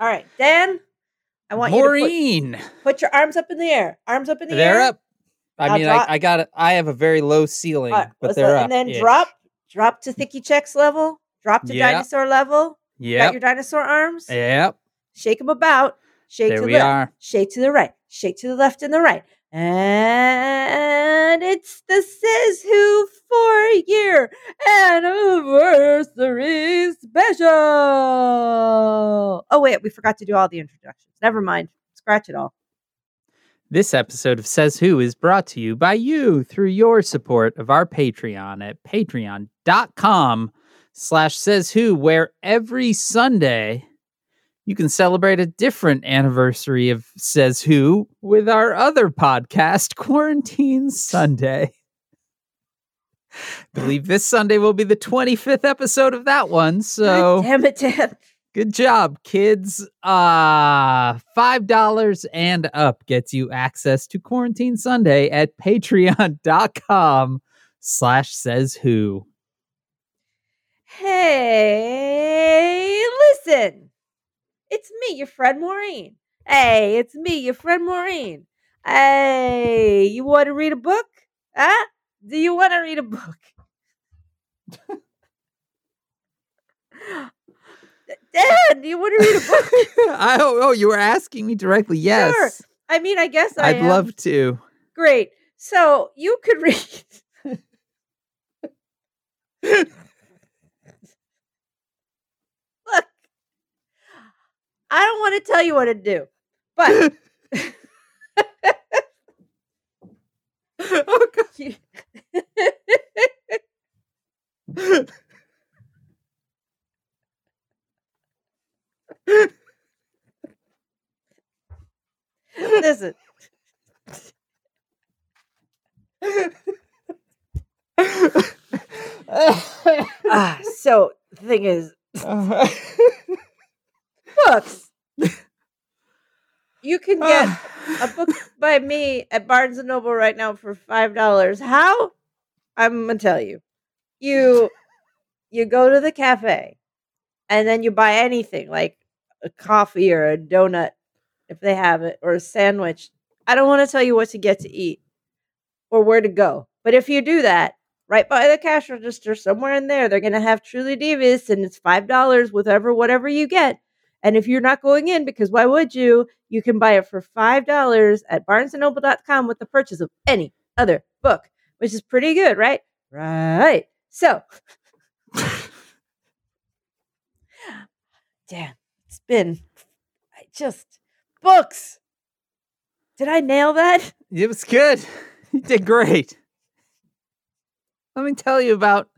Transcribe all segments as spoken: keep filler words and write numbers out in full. All right, Dan, I want Maureen. you to put, put your arms up in the air. Arms up in the they're air. They're up. I now mean, I, I got it. I have a very low ceiling, right, but they're up. And then yeah. drop, drop to Thicky Check's level. Drop to yep. dinosaur level. Yeah. Got your dinosaur arms. Yep. Shake them about. Shake there to the left. Are. Shake to the right. Shake to the left and the right. And it's the Sizhoo four-year anniversary special. Oh, wait, we forgot to do all the introductions. Never mind. Scratch it all. This episode of Sizhoo is brought to you by you through your support of our Patreon at patreon.com slash Sizhoo, where every Sunday... you can celebrate a different anniversary of Says Who with our other podcast, Quarantine Sunday. I believe this Sunday will be the twenty-fifth episode of that one. So, God damn it, Dan. Good job, kids. Uh, five dollars and up gets you access to Quarantine Sunday at patreon.com slash Says Who. Hey, listen. It's me, your friend Maureen. Hey, it's me, your friend Maureen. Hey, you want to read a book? Huh? Do you want to read a book? Dad, do you want to read a book? I don't know. You were asking me directly. Yes. Sure. I mean, I guess I I'd am. love to. Great. So you could read... I don't want to tell you what to do, but oh, God. Listen. ah, so the thing is, uh-huh. books. You can get a book by me at Barnes and Noble right now for five dollars. How? I'm going to tell you. You you go to the cafe, and then you buy anything, like a coffee or a donut, if they have it, or a sandwich. I don't want to tell you what to get to eat or where to go. But if you do that, right by the cash register, somewhere in there, they're going to have Truly Divas, and it's five dollars with whatever, whatever you get. And if you're not going in, because why would you, you can buy it for five dollars at barnes and noble dot com with the purchase of any other book, which is pretty good, right? Right. So, damn, it's been, I just, books. Did I nail that? It was good. You did great. Let me tell you about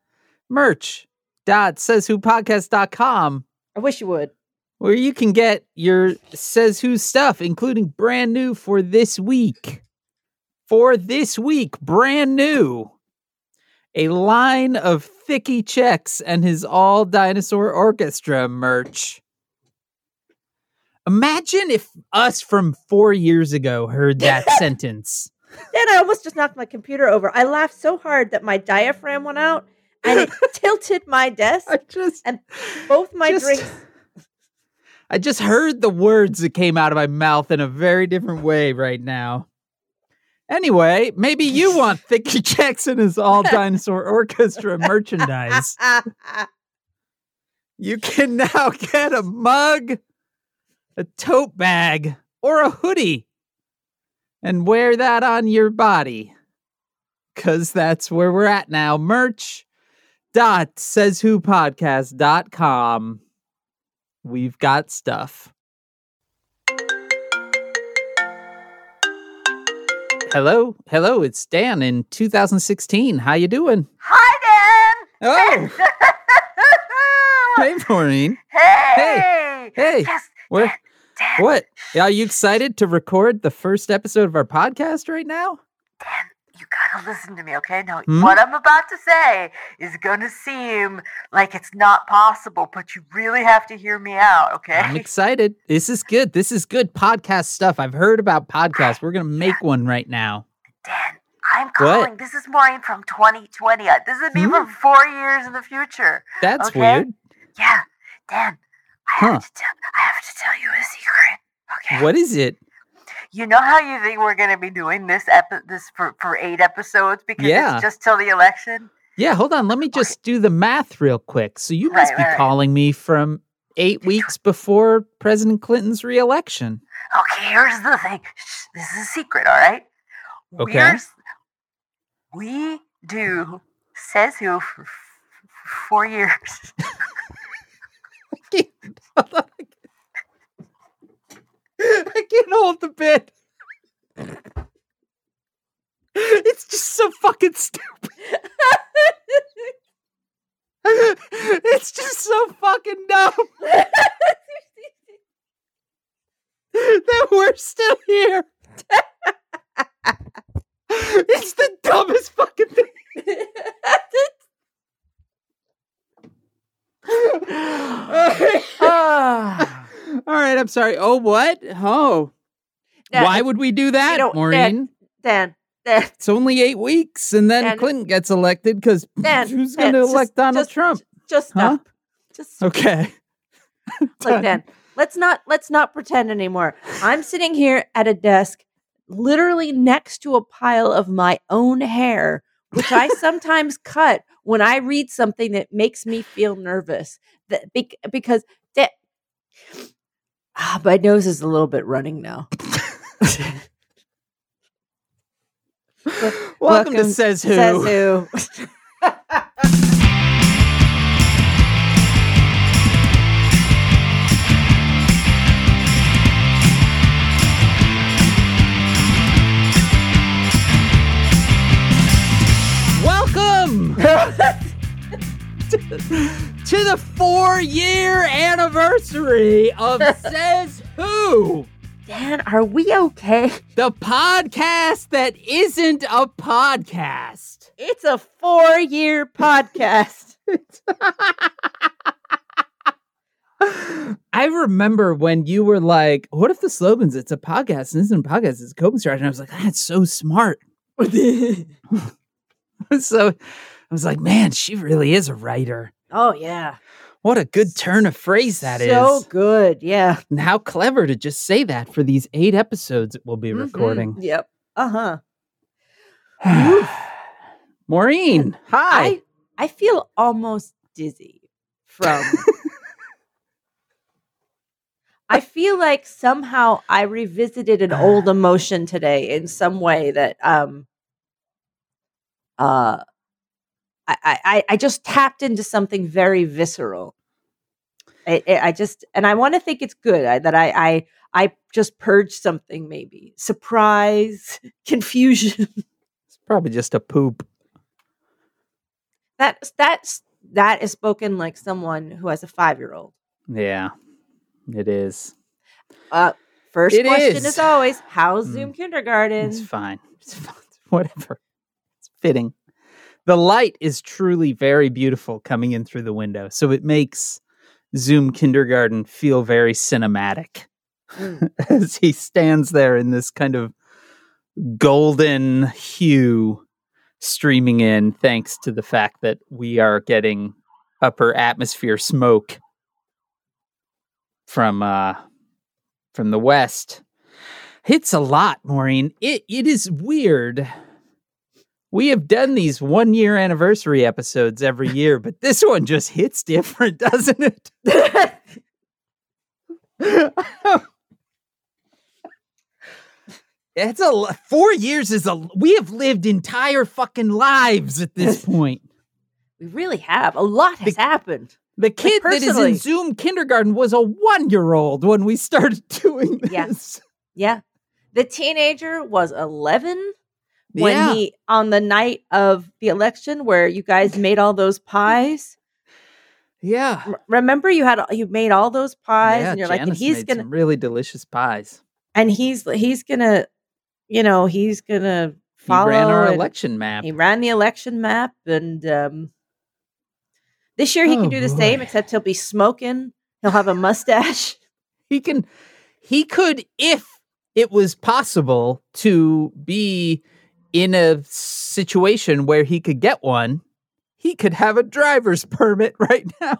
merch dot says who podcast dot com. I wish you would. Where you can get your Says Who stuff, including brand new for this week. For this week, brand new. A line of Thicky Checks and his All Dinosaur Orchestra merch. Imagine if us from four years ago heard that sentence. Then I almost just knocked my computer over. I laughed so hard that my diaphragm went out and it tilted my desk. I just, and both my just... drinks... I just heard the words that came out of my mouth in a very different way right now. Anyway, maybe you want Thicky Jackson as All Dinosaur Orchestra merchandise. You can now get a mug, a tote bag, or a hoodie and wear that on your body. Because that's where we're at now. merch dot says who podcast dot com. We've got stuff. Hello, hello, it's Dan in two thousand sixteen. How you doing? Hi, Dan! Oh! Hey, Maureen. Hey! Hey! Hey. Yes, what? Dan, what? Are you excited to record the first episode of our podcast right now? Dan, you gotta listen to me, okay? Now, hmm? what I'm about to say is gonna seem like it's not possible, but you really have to hear me out, okay? I'm excited. This is good. This is good podcast stuff. I've heard about podcasts. We're gonna make yeah. one right now. Dan, I'm calling. What? This is Maureen from twenty twenty. This would be hmm? from four years in the future. That's okay? Weird. Yeah, Dan, I, huh. have to tell, I have to tell you What is it? You know how you think we're going to be doing this epi- this for, for eight episodes because yeah. it's just till the election? Yeah, hold on. Let me just okay. do the math real quick. So you must right, be right. calling me from eight weeks before President Clinton's reelection. Okay, here's the thing. Shh, this is a secret, all right? Okay. We're, we do Says Who for f- four years. I can't, hold on. I can't hold the bit. It's just so fucking stupid. It's just so fucking dumb that we're still here. It's the dumbest fucking thing. Ah. All right, I'm sorry. Oh, what? Oh. Dad, why would we do that, you know, Maureen? Dan, Dan, Dan. It's only eight weeks, and then Dan. Clinton gets elected, because who's going to elect just, Donald just, Trump? Just stop. Huh? Just stop. Okay. Look, Dan, let's not, let's not pretend anymore. I'm sitting here at a desk, literally next to a pile of my own hair, which I sometimes cut when I read something that makes me feel nervous. That be- Because... That, Ah, my nose is a little bit running now. welcome, welcome to Says Who. Says Who. Welcome to the four-year anniversary of Says Who. Dan, are we okay? The podcast that isn't a podcast. It's a four-year podcast. I remember when you were like, what if the slogan's, it's a podcast, and isn't a podcast, it's a coping strategy. And I was like, that's so smart. So I was like, man, she really is a writer. Oh, yeah. What a good turn of phrase that is. So good, yeah. And how clever to just say that for these eight episodes that we'll be mm-hmm. recording. Yep. Uh-huh. Maureen, hi. I, I feel almost dizzy from... I feel like somehow I revisited an old emotion today in some way that... um. Uh. I, I, I just tapped into something very visceral. I, I just, and I want to think it's good I, that I, I, I just purged something, maybe surprise, confusion. It's probably just a poop. That that's that is spoken like someone who has a five-year-old. Yeah, it is. Uh, first it question is. is always, how's mm. Zoom kindergarten? It's fine. It's fine. Whatever. It's fitting. The light is truly very beautiful coming in through the window, so it makes Zoom kindergarten feel very cinematic mm. as he stands there in this kind of golden hue streaming in, thanks to the fact that we are getting upper atmosphere smoke from uh, from the west. It's a lot, Maureen. It it is weird. We have done these one-year anniversary episodes every year, but this one just hits different, doesn't it? It's a four years is a. We have lived entire fucking lives at this point. We really have. A lot has the, happened. The kid like that is in Zoom kindergarten was a one-year-old when we started doing this. Yes. Yeah. yeah, the teenager was eleven. When yeah. he, on the night of the election where you guys made all those pies. Yeah. R- remember you had, you made all those pies yeah, and you're Janice like, and he's going to really delicious pies. And he's, he's going to, you know, he's going to follow. He ran our election map. He ran the election map. And um, this year he oh, can do the boy. same, except he'll be smoking. He'll have a mustache. He can, he could, if it was possible to be in a situation where he could get one, he could have a driver's permit right now.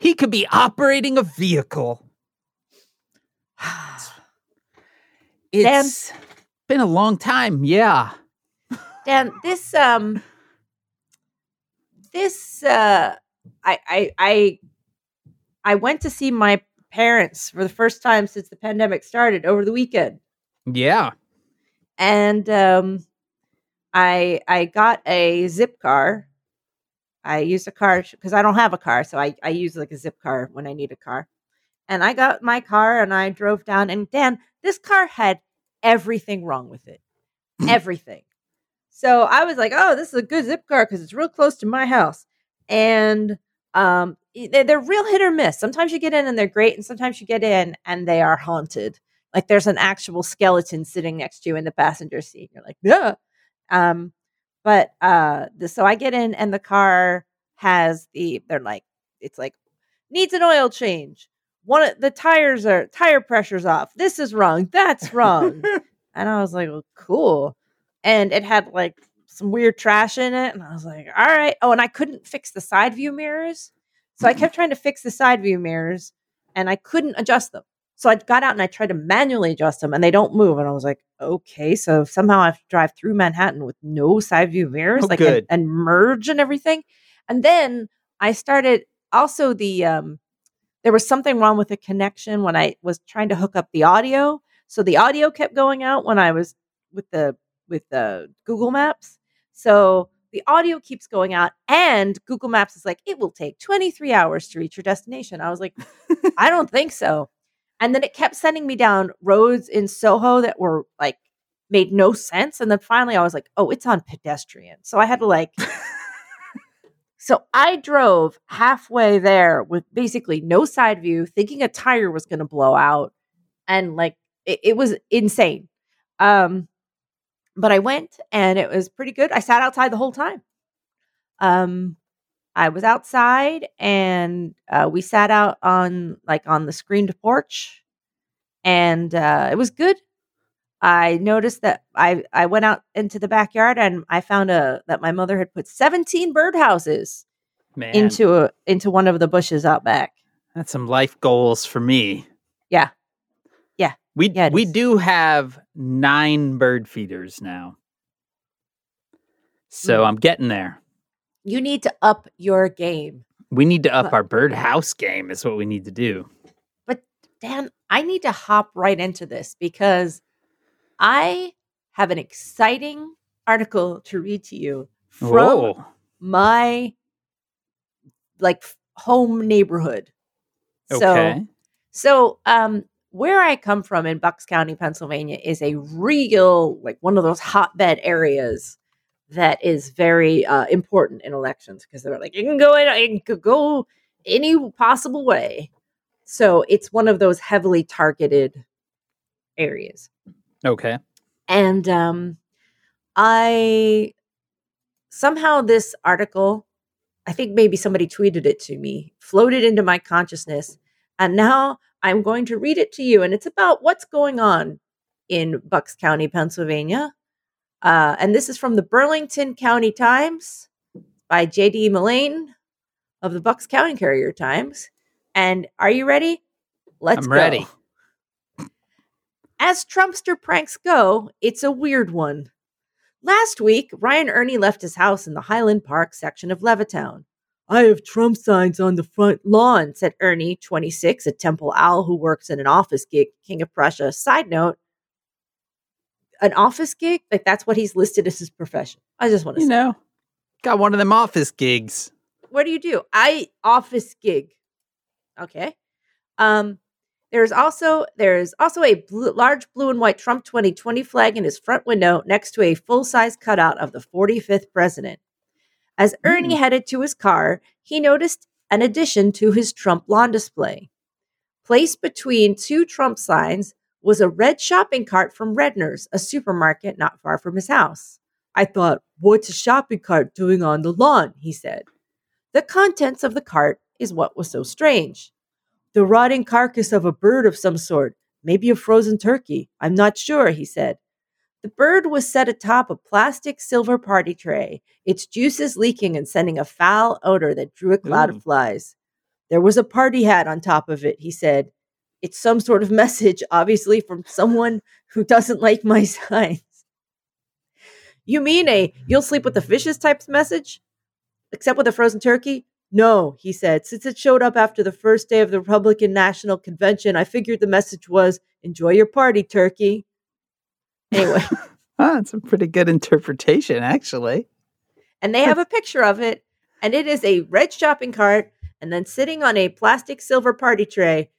He could be operating a vehicle. It's Dan, been a long time, yeah. Dan, this um, this uh, I I I I went to see my parents for the first time since the pandemic started over the weekend. Yeah, and um, I I got a Zipcar. I use a car because I don't have a car, so I, I use like a Zipcar when I need a car. And I got my car and I drove down. And Dan, this car had everything wrong with it, everything. So I was like, "Oh, this is a good Zipcar because it's real close to my house." And um, they're, they're real hit or miss. Sometimes you get in and they're great, and sometimes you get in and they are haunted. Like there's an actual skeleton sitting next to you in the passenger seat. You're like, "Yeah." Um, But uh, the, so I get in and the car has the, they're like, it's like, needs an oil change. One of the tires are, tire pressure's off. This is wrong. That's wrong. And I was like, well, cool. And it had like some weird trash in it. And I was like, all right. Oh, and I couldn't fix the side view mirrors. So I kept trying to fix the side view mirrors and I couldn't adjust them. So I got out and I tried to manually adjust them and they don't move. And I was like, okay, so somehow I have to drive through Manhattan with no side view mirrors, oh, like and, and merge and everything. And then I started also the, um, there was something wrong with the connection when I was trying to hook up the audio. So the audio kept going out when I was with the, with the Google Maps. So the audio keeps going out and Google Maps is like, it will take twenty-three hours to reach your destination. I was like, I don't think so. And then it kept sending me down roads in Soho that were like, made no sense. And then finally I was like, oh, it's on pedestrian. So I had to like, so I drove halfway there with basically no side view, thinking a tire was going to blow out. And like, it, it was insane. Um, but I went and it was pretty good. I sat outside the whole time. Um, I was outside and uh, we sat out on like on the screened porch and uh, it was good. I noticed that I, I went out into the backyard and I found a, that my mother had put seventeen birdhouses Man. into a, into one of the bushes out back. That's some life goals for me. Yeah. Yeah. We, yeah, we do have nine bird feeders now. So mm. I'm getting there. You need to up your game. We need to up but, our birdhouse game is what we need to do. But Dan, I need to hop right into this because I have an exciting article to read to you from Whoa. my like home neighborhood. Okay. So, so um, where I come from in Bucks County, Pennsylvania is a real, like one of those hotbed areas that is very uh, important in elections because they're like, you can go in, you can go any possible way. So it's one of those heavily targeted areas. Okay. And um, I somehow this article, I think maybe somebody tweeted it to me, floated into my consciousness. And now I'm going to read it to you. And it's about what's going on in Bucks County, Pennsylvania. Uh, and this is from the Burlington County Times by J D Mullane of the Bucks County Courier Times. And are you ready? Let's I'm go. ready. As Trumpster pranks go, it's a weird one. Last week, Ryan Ernie left his house in the Highland Park section of Levittown. I have Trump signs on the front lawn, said Ernie, twenty-six, a Temple owl who works in an office gig, King of Prussia. Side note. An office gig? Like, that's what he's listed as his profession. I just want to say. You know, got one of them office gigs. What do you do? I office gig. Okay. Um, there's also there's also a blue, large blue and white Trump twenty twenty flag in his front window next to a full-size cutout of the forty-fifth president. As Ernie mm. headed to his car, he noticed an addition to his Trump lawn display. Placed between two Trump signs, was a red shopping cart from Redner's, a supermarket not far from his house. I thought, what's a shopping cart doing on the lawn? He said. The contents of the cart is what was so strange. The rotting carcass of a bird of some sort, maybe a frozen turkey. I'm not sure, he said. The bird was set atop a plastic silver party tray, its juices leaking and sending a foul odor that drew a cloud Ooh. of flies. There was a party hat on top of it, he said. it's some sort of message, obviously, from someone who doesn't like my signs. You mean a you'll sleep with the fishes type message? Except with a frozen turkey? No, he said. Since it showed up after the first day of the Republican National Convention, I figured the message was, enjoy your party, turkey. Anyway. Oh, that's a pretty good interpretation, actually. And they have a picture of it, and it is a red shopping cart, and then sitting on a plastic silver party tray.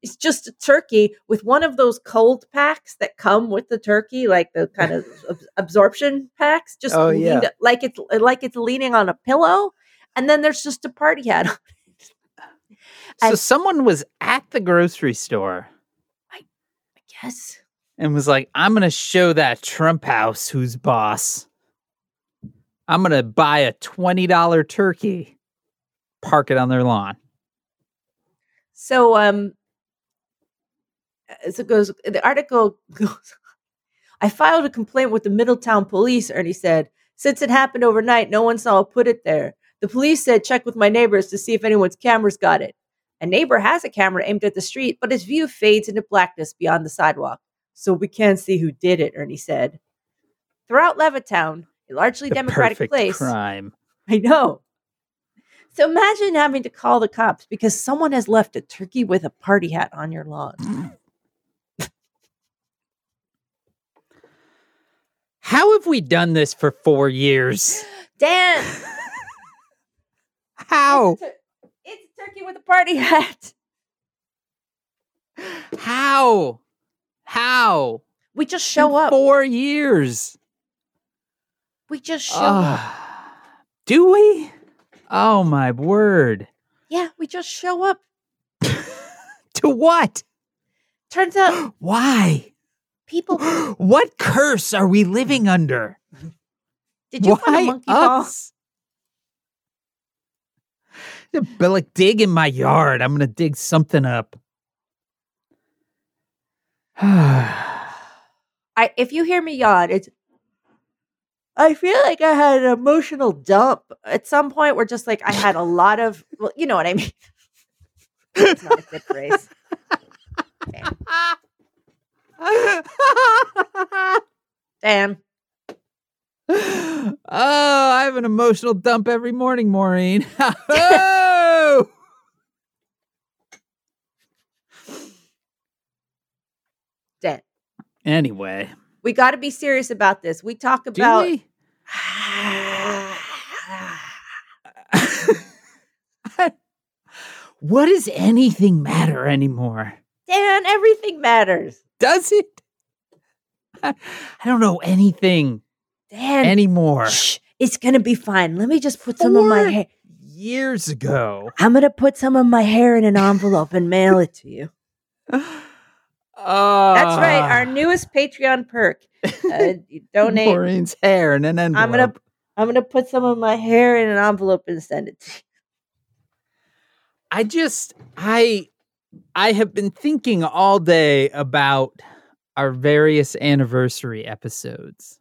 It's just a turkey with one of those cold packs that come with the turkey, like the kind of ab- absorption packs, just oh, yeah. leaned, like it's like it's leaning on a pillow. And then there's just a party hat on it. So and, someone was at the grocery store. I, I guess. And was like, I'm going to show that Trump house who's boss. I'm going to buy a twenty dollars turkey, park it on their lawn. So, um, as it goes, the article goes, I filed a complaint with the Middletown police, Ernie said. Since it happened overnight, no one saw put it there. The police said, check with my neighbors to see if anyone's cameras got it. A neighbor has a camera aimed at the street, but his view fades into blackness beyond the sidewalk. So we can't see who did it, Ernie said. Throughout Levittown, a largely the democratic place. Crime. I know. So imagine having to call the cops because someone has left a turkey with a party hat on your lawn. How have we done this for four years? Dan! How? It's a, tur- it's a turkey with a party hat. How? How? We just show in up. Four years. We just show uh, up. Do we? Oh, my word. Yeah, we just show up. To what? Turns out. Why? People. What curse are we living under? Did you Why find a monkey us? Ball? But like, dig in my yard. I'm going to dig something up. I If you hear me yawn, it's. I feel like I had an emotional dump. At some point, we're just like, I had a lot of, well, you know what I mean. It's not a good phrase. Damn. Oh, I have an emotional dump every morning, Maureen. Oh! Damn. Anyway. We got to be serious about this. We talk about. Do we? What does anything matter anymore? Dan, everything matters. Does it? I, I don't know anything Dan, anymore. Shh, it's going to be fine. Let me just put Four some of my hair. Years ago. I'm going to put some of my hair in an envelope and mail it to you. Uh, That's right. Our newest Patreon perk. Uh, donate Maureen's hair in an envelope. I'm gonna, I'm gonna put some of my hair in an envelope and send it to you. I just, I, I have been thinking all day about our various anniversary episodes.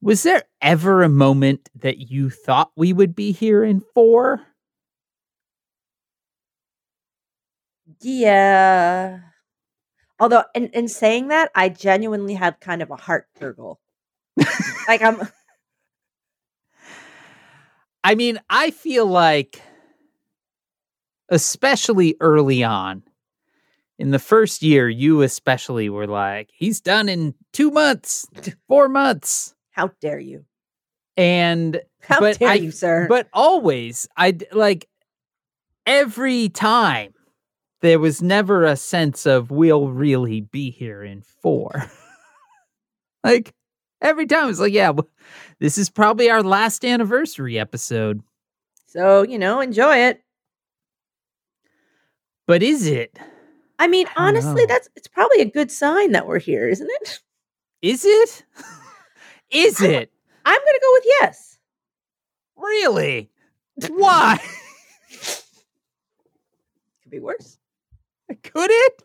Was there ever a moment that you thought we would be here in four? Yeah. Although, in, in saying that, I genuinely had kind of a heart gurgle. Like, I'm. I mean, I feel like, especially early on, in the first year, you especially were like, he's done in two months, four months. How dare you? And. How but dare I, you, sir? But always, I like, every time. There was never a sense of we'll really be here in four. Like every time it's like, yeah, well, this is probably our last anniversary episode. So, you know, enjoy it. But is it? I mean, I honestly, know. that's it's probably a good sign that we're here, isn't it? Is it? Is I'm, it? I'm going to go with yes. Really? Why? Could be worse. Could it?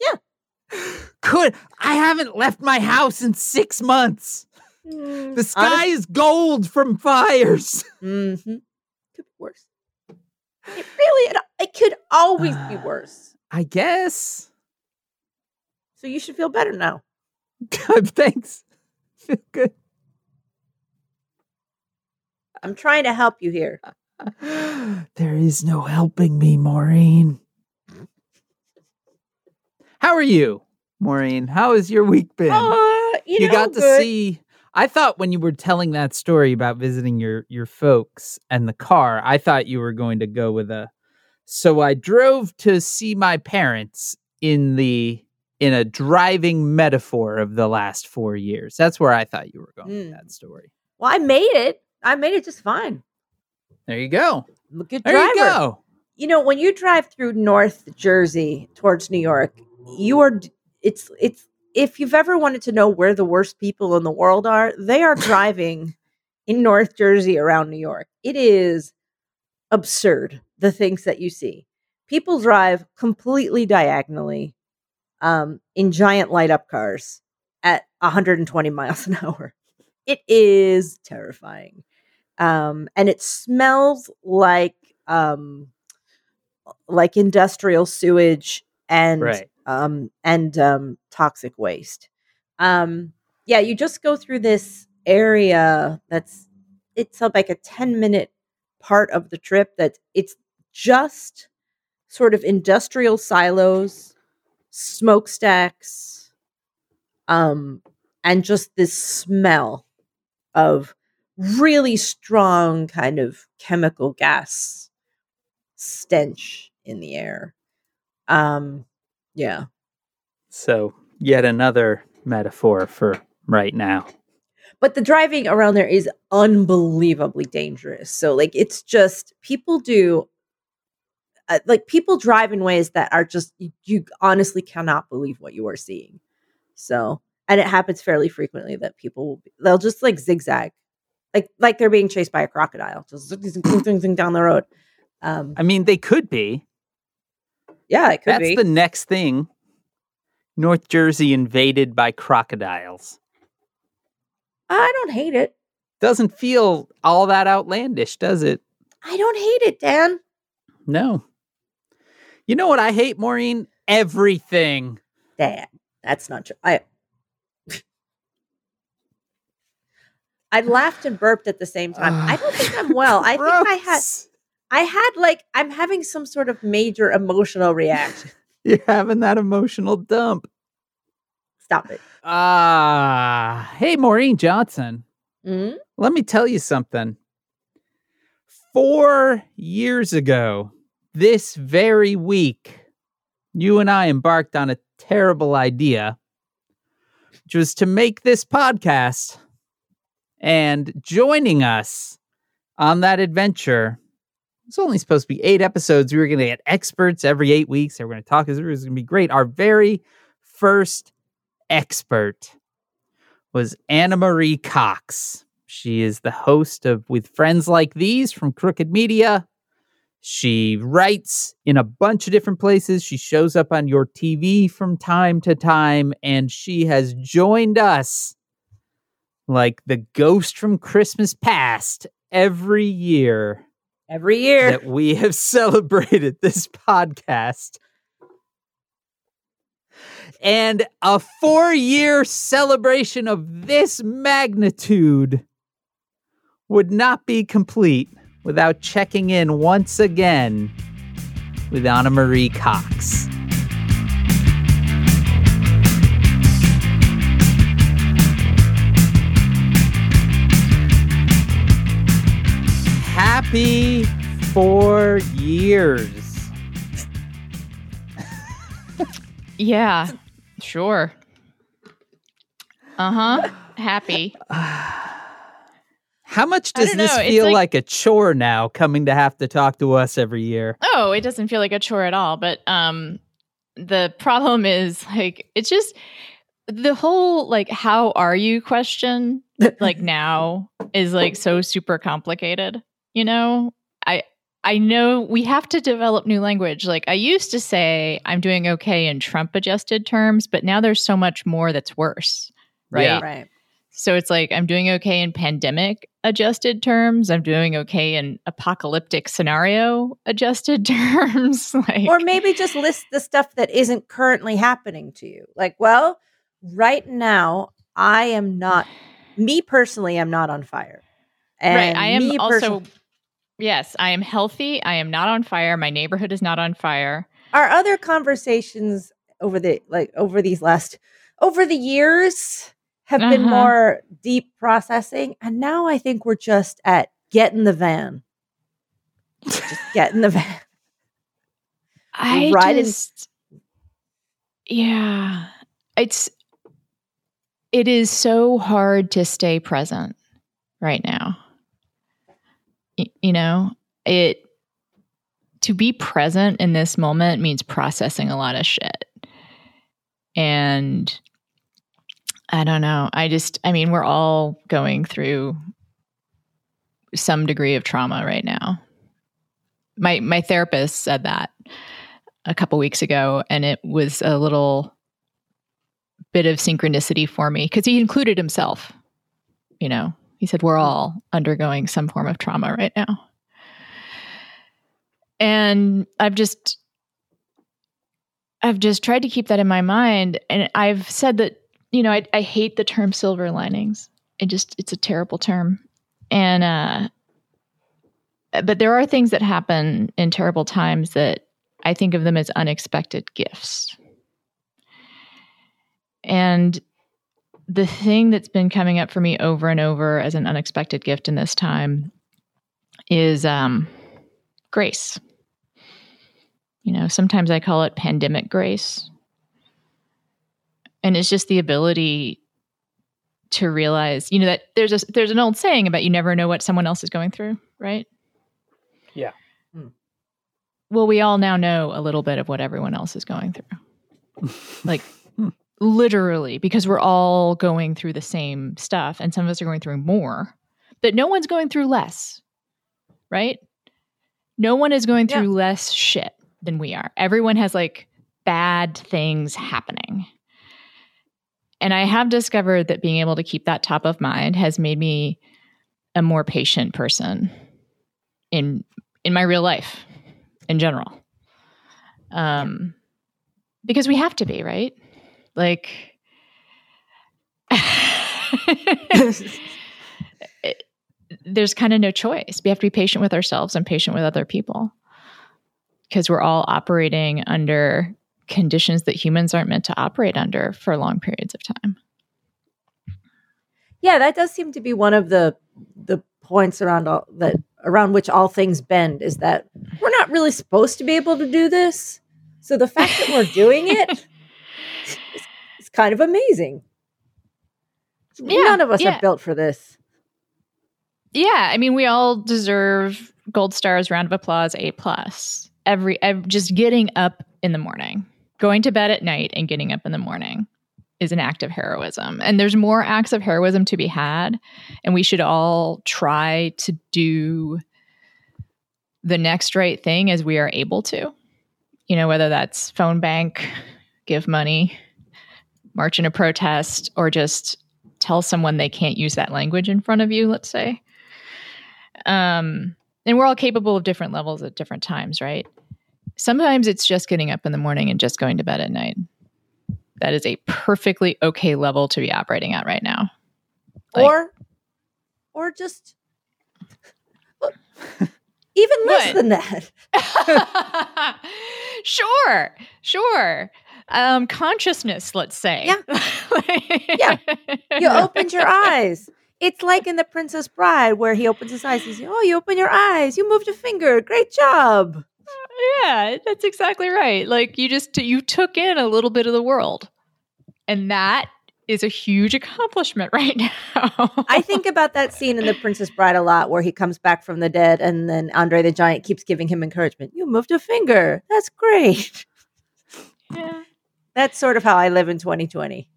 Yeah. Could. I haven't left my house in six months. Mm, the sky honest- is gold from fires. Mm-hmm. Could be worse. It really, it, it could always uh, be worse. I guess. So you should feel better now. God, thanks. Feel good. I'm trying to help you here. There is no helping me, Maureen. How are you, Maureen? How has your week been? Uh, you know, you got good. to see... I thought when you were telling that story about visiting your, your folks and the car, I thought you were going to go with a... So I drove to see my parents in the... in a driving metaphor of the last four years. That's where I thought you were going mm. with that story. Well, I made it. I made it just fine. There you go. Good driver. There you go. You know, when you drive through North Jersey towards New York, you are, it's, it's, if you've ever wanted to know where the worst people in the world are, they are driving in North Jersey around New York. It is absurd, the things that you see. People drive completely diagonally um, in giant light-up cars at one hundred twenty miles an hour. It is terrifying. Um, and it smells like um, like industrial sewage and right. um, and um, toxic waste. Um, yeah, you just go through this area that's it's like a ten minute part of the trip that it's just sort of industrial silos, smokestacks, um, and just this smell of really strong kind of chemical gas stench in the air. Um, yeah. So yet another metaphor for right now. But the driving around there is unbelievably dangerous. So like, it's just people do uh, like people drive in ways that are just, you, you honestly cannot believe what you are seeing. So, and it happens fairly frequently that people will be, they'll just like zigzag. Like like they're being chased by a crocodile, just down the road. Um, I mean, they could be. Yeah, it could That's be. That's the next thing. North Jersey invaded by crocodiles. I don't hate it. Doesn't feel all that outlandish, does it? I don't hate it, Dan. No. You know what I hate, Maureen? Everything. Dan, that's not true. I... I laughed and burped at the same time. Uh, I don't think I'm well. I gross. think I had, I had like, I'm having some sort of major emotional reaction. You're having that emotional dump. Stop it. Ah, uh, hey, Maureen Johnson. Mm-hmm? Let me tell you something. Four years ago, this very week, you and I embarked on a terrible idea, which was to make this podcast. And joining us on that adventure, it's only supposed to be eight episodes. We were going to get experts every eight weeks. They were going to talk. It was going to be great. Our very first expert was Anna Marie Cox. She is the host of With Friends Like These from Crooked Media. She writes in a bunch of different places. She shows up on your T V from time to time, and she has joined us like the ghost from Christmas past every year. Every year. That we have celebrated this podcast. And a four-year celebration of this magnitude would not be complete without checking in once again with Anna Marie Cox. Happy four years. Yeah, sure. Uh-huh. Happy. How much does this know. feel like... like a chore now, coming to have to talk to us every year? Oh, it doesn't feel like a chore at all. But um, the problem is, like, it's just the whole, like, how are you question, like, now is, like, so super complicated. You know, I I know we have to develop new language. Like I used to say I'm doing okay in Trump adjusted terms, but now there's so much more that's worse. Right. Yeah. Right. So it's like, I'm doing okay in pandemic adjusted terms. I'm doing okay in apocalyptic scenario adjusted terms. like, or maybe just list the stuff that isn't currently happening to you. Like, well, right now, I am not, me personally, I'm not on fire. And right. I am me also, perso- yes, I am healthy. I am not on fire. My neighborhood is not on fire. Our other conversations over the, like over these last, over the years, have been uh-huh. more deep processing. And now I think we're just at get in the van. Just get in the van. I Ride just, in. yeah. It's, it is so hard to stay present right now. Y- you know, it, to be present in this moment means processing a lot of shit. And I don't know. I just, I mean, we're all going through some degree of trauma right now. My my therapist said that a couple weeks ago, and it was a little bit of synchronicity for me because he included himself. You know, he said, we're all undergoing some form of trauma right now. And I've just, I've just tried to keep that in my mind. And I've said that, you know, I, I hate the term silver linings. It just, it's a terrible term. And, uh, but there are things that happen in terrible times that I think of them as unexpected gifts. And the thing that's been coming up for me over and over as an unexpected gift in this time is, um, grace. You know, sometimes I call it pandemic grace. And it's just the ability to realize, you know, that there's a, there's an old saying about you never know what someone else is going through, right? Yeah. Mm. Well, we all now know a little bit of what everyone else is going through. Like, literally, because we're all going through the same stuff, and some of us are going through more, but no one's going through less, right? No one is going through yeah. less shit than we are. Everyone has, like, bad things happening. And I have discovered that being able to keep that top of mind has made me a more patient person in in my real life, in general. Um, because we have to be, right? Like, it, there's kind of no choice. We have to be patient with ourselves and patient with other people because we're all operating under conditions that humans aren't meant to operate under for long periods of time. Yeah, that does seem to be one of the the points around all that around which all things bend, is that we're not really supposed to be able to do this. So the fact that we're doing it is, is kind of amazing. Yeah, None of us yeah. are built for this. Yeah, I mean, we all deserve gold stars, round of applause, A plus. Every, every just getting up in the morning. Going to bed at night and getting up in the morning is an act of heroism. And there's more acts of heroism to be had. And we should all try to do the next right thing as we are able to. You know, whether that's phone bank, give money, march in a protest, or just tell someone they can't use that language in front of you, let's say. Um, and we're all capable of different levels at different times, right? Sometimes it's just getting up in the morning and just going to bed at night. That is a perfectly okay level to be operating at right now. Like, or or just even less than that. Sure. Sure. Um, consciousness, let's say. Yeah. yeah. You opened your eyes. It's like in The Princess Bride where he opens his eyes and says, oh, you open your eyes. You moved a finger. Great job. Yeah, that's exactly right. Like, you just, you took in a little bit of the world, and that is a huge accomplishment right now. I think about that scene in The Princess Bride a lot where he comes back from the dead and then Andre the Giant keeps giving him encouragement. You moved a finger. That's great. Yeah. That's sort of how I live in twenty twenty.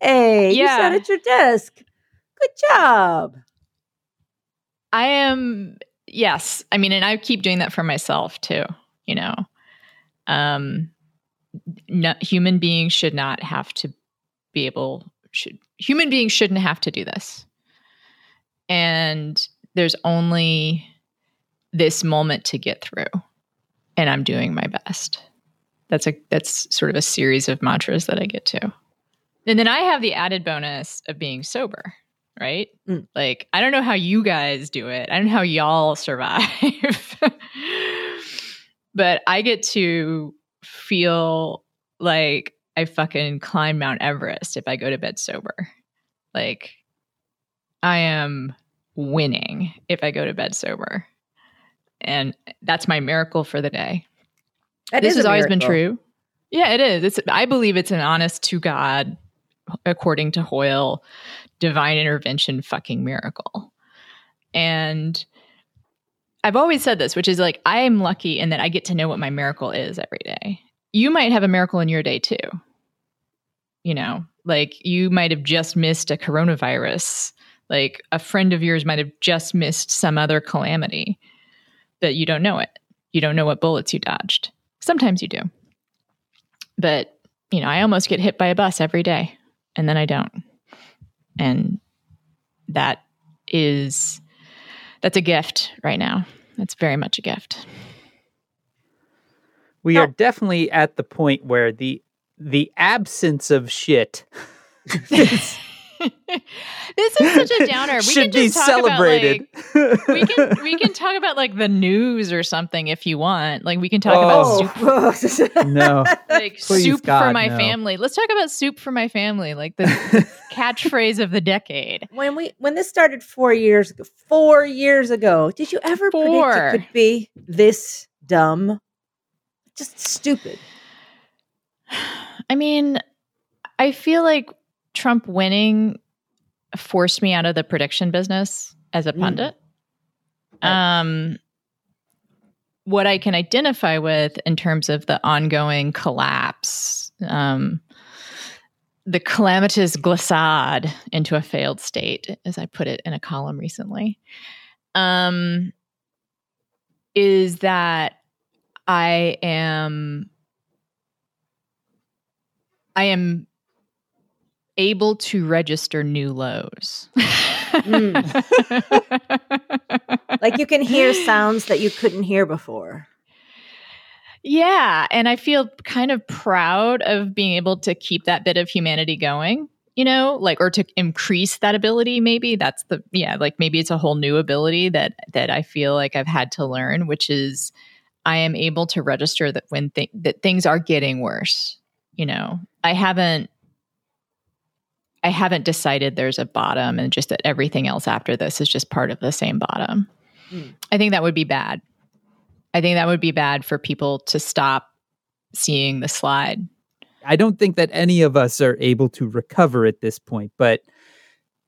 Hey, yeah. You sat at your desk. Good job. I am... Yes. I mean, and I keep doing that for myself too, you know, um, not, human beings should not have to be able, should human beings shouldn't have to do this. And there's only this moment to get through, and I'm doing my best. That's a that's sort of a series of mantras that I get to. And then I have the added bonus of being sober, right? Mm. Like, I don't know how you guys do it. I don't know how y'all survive. But I get to feel like I fucking climb Mount Everest if I go to bed sober. Like, I am winning if I go to bed sober. And that's my miracle for the day. That this is has always been true. Yeah, it is. It's. I believe it's an honest to God, according to Hoyle, divine intervention fucking miracle. And I've always said this, which is like, I am lucky in that I get to know what my miracle is every day. You might have a miracle in your day too. You know, like you might have just missed a coronavirus. Like a friend of yours might have just missed some other calamity that you don't know it. You don't know what bullets you dodged. Sometimes you do. But, you know, I almost get hit by a bus every day, and then I don't. And that is, that's a gift right now. That's very much a gift. We no. are definitely at the point where the the absence of shit is... This is such a downer. We should can just be talk celebrated. About, like, we can we can talk about like the news or something if you want. Like we can talk oh. about soup. No, like Please soup God, for my no. family. Let's talk about soup for my family. Like the catchphrase of the decade. When we when this started four years four years ago, did you ever four. predict it could be this dumb? Just stupid. I mean, I feel like Trump winning forced me out of the prediction business as a pundit. Mm. Um, what I can identify with in terms of the ongoing collapse, um, the calamitous glissade into a failed state, as I put it in a column recently, um, is that I am, I am, able to register new lows. mm. Like you can hear sounds that you couldn't hear before. Yeah. And I feel kind of proud of being able to keep that bit of humanity going, you know, like, or to increase that ability. Maybe that's the, yeah, like maybe it's a whole new ability that, that I feel like I've had to learn, which is I am able to register that when th- that things are getting worse, you know, I haven't, I haven't decided there's a bottom and just that everything else after this is just part of the same bottom. Mm. I think that would be bad. I think that would be bad for people to stop seeing the slide. I don't think that any of us are able to recover at this point, but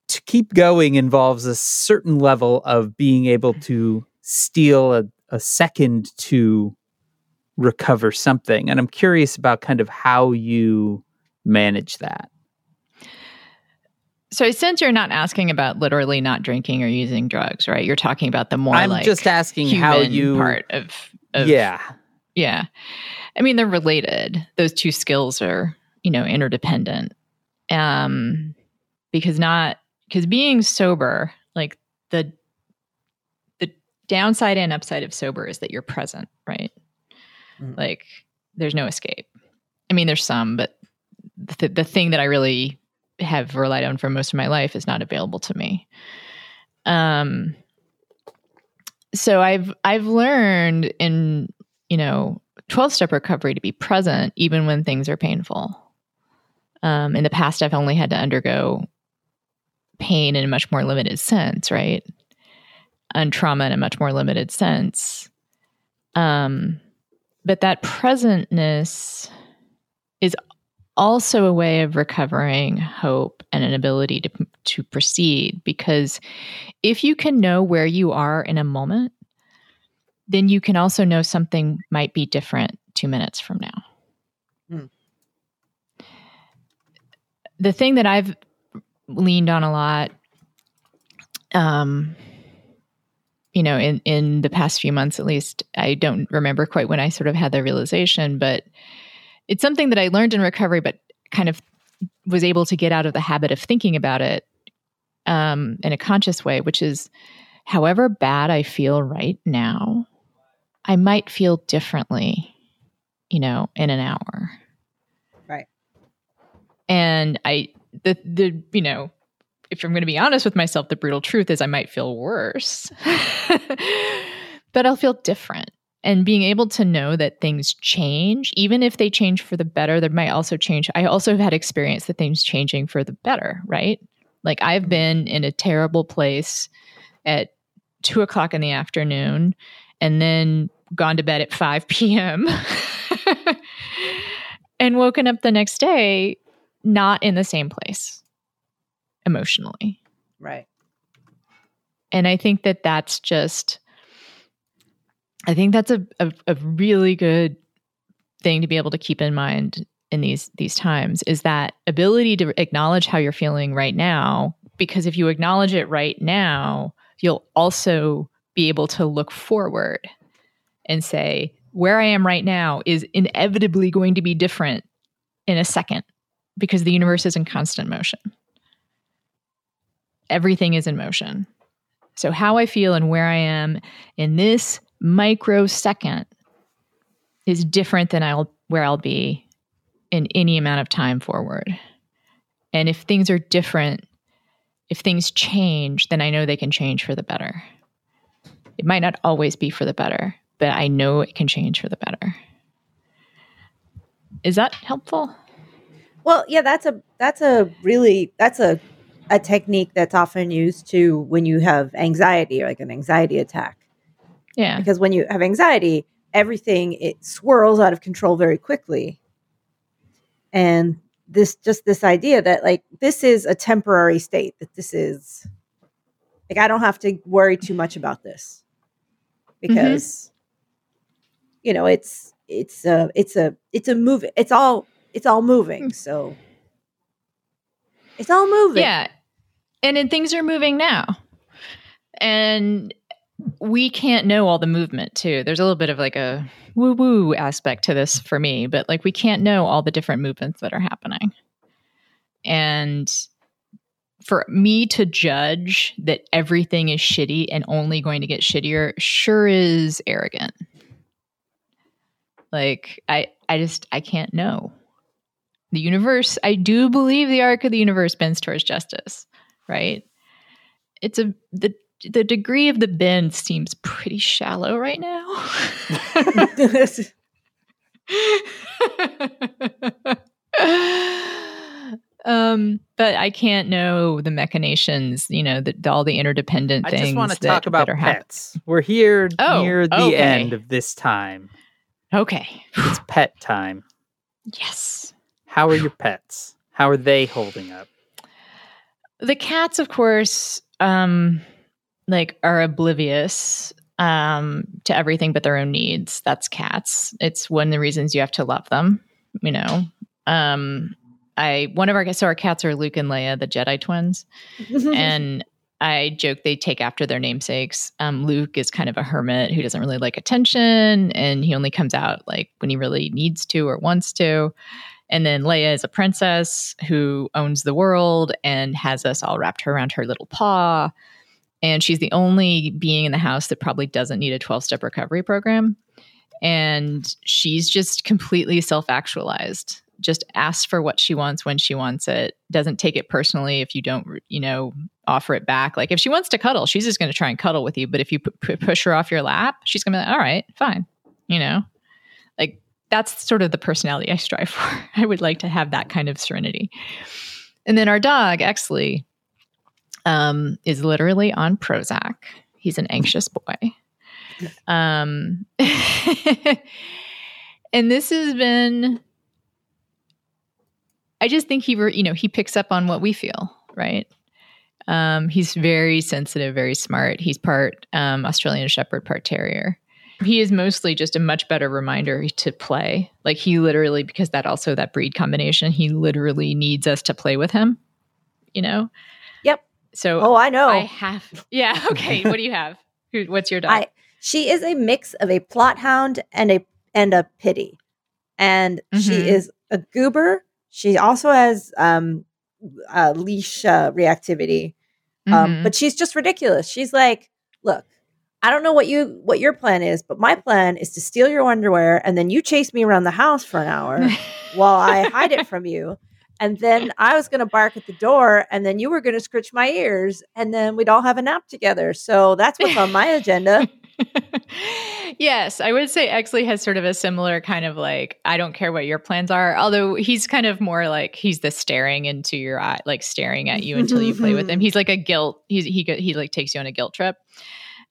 to keep going involves a certain level of being able to steal a, a second to recover something. And I'm curious about kind of how you manage that. So since you're not asking about literally not drinking or using drugs, right? You're talking about the more I'm like just asking human how you part of, of yeah, yeah. I mean, they're related. Those two skills are, you know, interdependent. Um, because not because being sober, like the the downside and upside of sober is that you're present, right? Mm. Like there's no escape. I mean, there's some, but th- the thing that I really have relied on for most of my life is not available to me. Um, so I've, I've learned in, you know, twelve step recovery to be present even when things are painful. Um, in the past, I've only had to undergo pain in a much more limited sense, right? And trauma in a much more limited sense. Um, but that presentness is also a way of recovering hope and an ability to to proceed, because if you can know where you are in a moment, then you can also know something might be different two minutes from now. Mm. The thing that I've leaned on a lot, um, you know, in, in the past few months, at least, I don't remember quite when I sort of had the realization, but it's something that I learned in recovery, but kind of was able to get out of the habit of thinking about it um, in a conscious way, which is, however bad I feel right now, I might feel differently, you know, in an hour. Right. And I, the, the, you know, if I'm going to be honest with myself, the brutal truth is I might feel worse, but I'll feel different. And being able to know that things change, even if they change for the better, they might also change. I also have had experience that things changing for the better, right? Like I've been in a terrible place at two o'clock in the afternoon and then gone to bed at five p.m. and woken up the next day not in the same place emotionally. Right. And I think that that's just... I think that's a, a a really good thing to be able to keep in mind in these these times is that ability to acknowledge how you're feeling right now, because if you acknowledge it right now, you'll also be able to look forward and say, where I am right now is inevitably going to be different in a second because the universe is in constant motion. Everything is in motion. So how I feel and where I am in this microsecond is different than I'll where I'll be in any amount of time forward. And if things are different, if things change, then I know they can change for the better. It might not always be for the better, but I know it can change for the better. Is that helpful? Well, yeah, that's a that's a really that's a a technique that's often used to when you have anxiety, like an anxiety attack. Yeah, because when you have anxiety, everything, it swirls out of control very quickly. And this, just this idea that like, this is a temporary state, that this is like, I don't have to worry too much about this because, mm-hmm. you know, it's, it's a, it's a, it's a move. It's all, it's all moving. So it's all moving. Yeah. And then things are moving now. And we can't know all the movement too. There's a little bit of like a woo-woo aspect to this for me, but like we can't know all the different movements that are happening. And for me to judge that everything is shitty and only going to get shittier sure is arrogant. Like I, I just, I can't know. The universe, I do believe the arc of the universe bends towards justice, right? It's a, the, The degree of the bend seems pretty shallow right now. um, but I can't know the machinations, you know, the, all the interdependent I things. I just want to that, talk about pets. Happen. We're here oh, near the okay. end of this time. Okay. It's pet time. Yes. How are your pets? How are they holding up? The cats, of course... Um, like are oblivious um, to everything but their own needs. That's cats. It's one of the reasons you have to love them. You know, um, I one of our so our cats are Luke and Leia, the Jedi twins, and I joke they take after their namesakes. Um, Luke is kind of a hermit who doesn't really like attention, and he only comes out like when he really needs to or wants to. And then Leia is a princess who owns the world and has us all wrapped around her little paw. And she's the only being in the house that probably doesn't need a twelve-step recovery program. And she's just completely self-actualized. Just asks for what she wants when she wants it. Doesn't take it personally if you don't, you know, offer it back. Like if she wants to cuddle, she's just going to try and cuddle with you. But if you p- p- push her off your lap, she's going to be like, all right, fine, you know. Like that's sort of the personality I strive for. I would like to have that kind of serenity. And then our dog, Exley, Um, is literally on Prozac. He's an anxious boy. Um, and this has been, I just think he, re, you know, he picks up on what we feel, right? Um, he's very sensitive, very smart. He's part um, Australian Shepherd, part Terrier. He is mostly just a much better reminder to play. Like he literally, because that also, that breed combination, he literally needs us to play with him, you know? So oh, I know. I have. Yeah. Okay. What do you have? Who, what's your dog? I, she is a mix of a plot hound and a and a pity, and mm-hmm. she is a goober She also has um, uh, leash uh, reactivity, um, mm-hmm. but she's just ridiculous. She's like, look, I don't know what you what your plan is, but my plan is to steal your underwear and then you chase me around the house for an hour while I hide it from you. And then I was going to bark at the door and then you were going to scritch my ears and then we'd all have a nap together. So that's what's on my agenda. Yes, I would say Exley has sort of a similar kind of like, I don't care what your plans are. Although he's kind of more like, he's the staring into your eye, like staring at you until you play with him. He's like a guilt. He's, he, he like takes you on a guilt trip.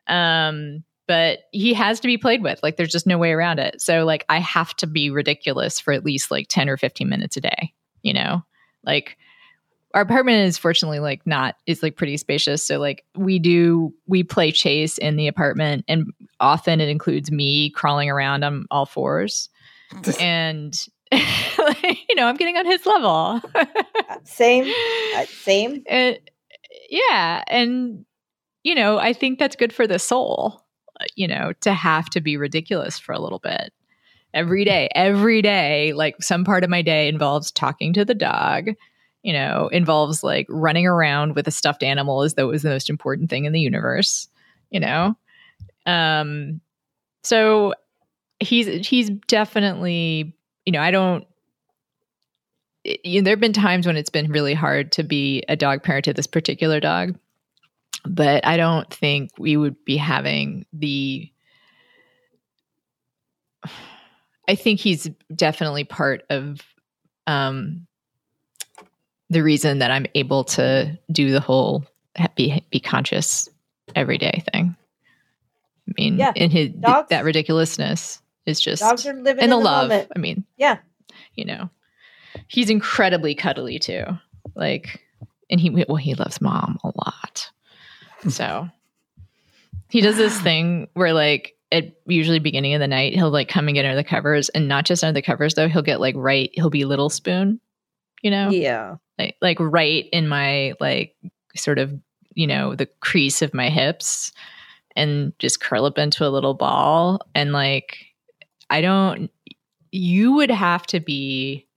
Um, but he has to be played with. Like there's just no way around it. So like, I have to be ridiculous for at least like ten or fifteen minutes a day. You know, like our apartment is fortunately like not, it's like pretty spacious. So like we do, we play chase in the apartment and often it includes me crawling around on all fours and like, you know, I'm getting on his level. Same, same. And, yeah. And, you know, I think that's good for the soul, you know, to have to be ridiculous for a little bit. Every day, every day, like some part of my day involves talking to the dog, you know, involves like running around with a stuffed animal as though it was the most important thing in the universe, you know? Um, so he's, he's definitely, you know, I don't, it, you know, there've been times when it's been really hard to be a dog parent to this particular dog, but I don't think we would be having the, I think he's definitely part of um, the reason that I'm able to do the whole be, be conscious everyday thing. I mean, yeah. in his dogs, that ridiculousness is just dogs are living and in the, the love. Moment. I mean, yeah, you know, he's incredibly cuddly too. Like, and he well, he loves mom a lot, so he does this thing where like. At usually beginning of the night, he'll like come and get under the covers, and not just under the covers though. He'll get like right. He'll be Little Spoon, you know. Yeah. Like like right in my like sort of you know the crease of my hips, and just curl up into a little ball. And like I don't. You would have to be.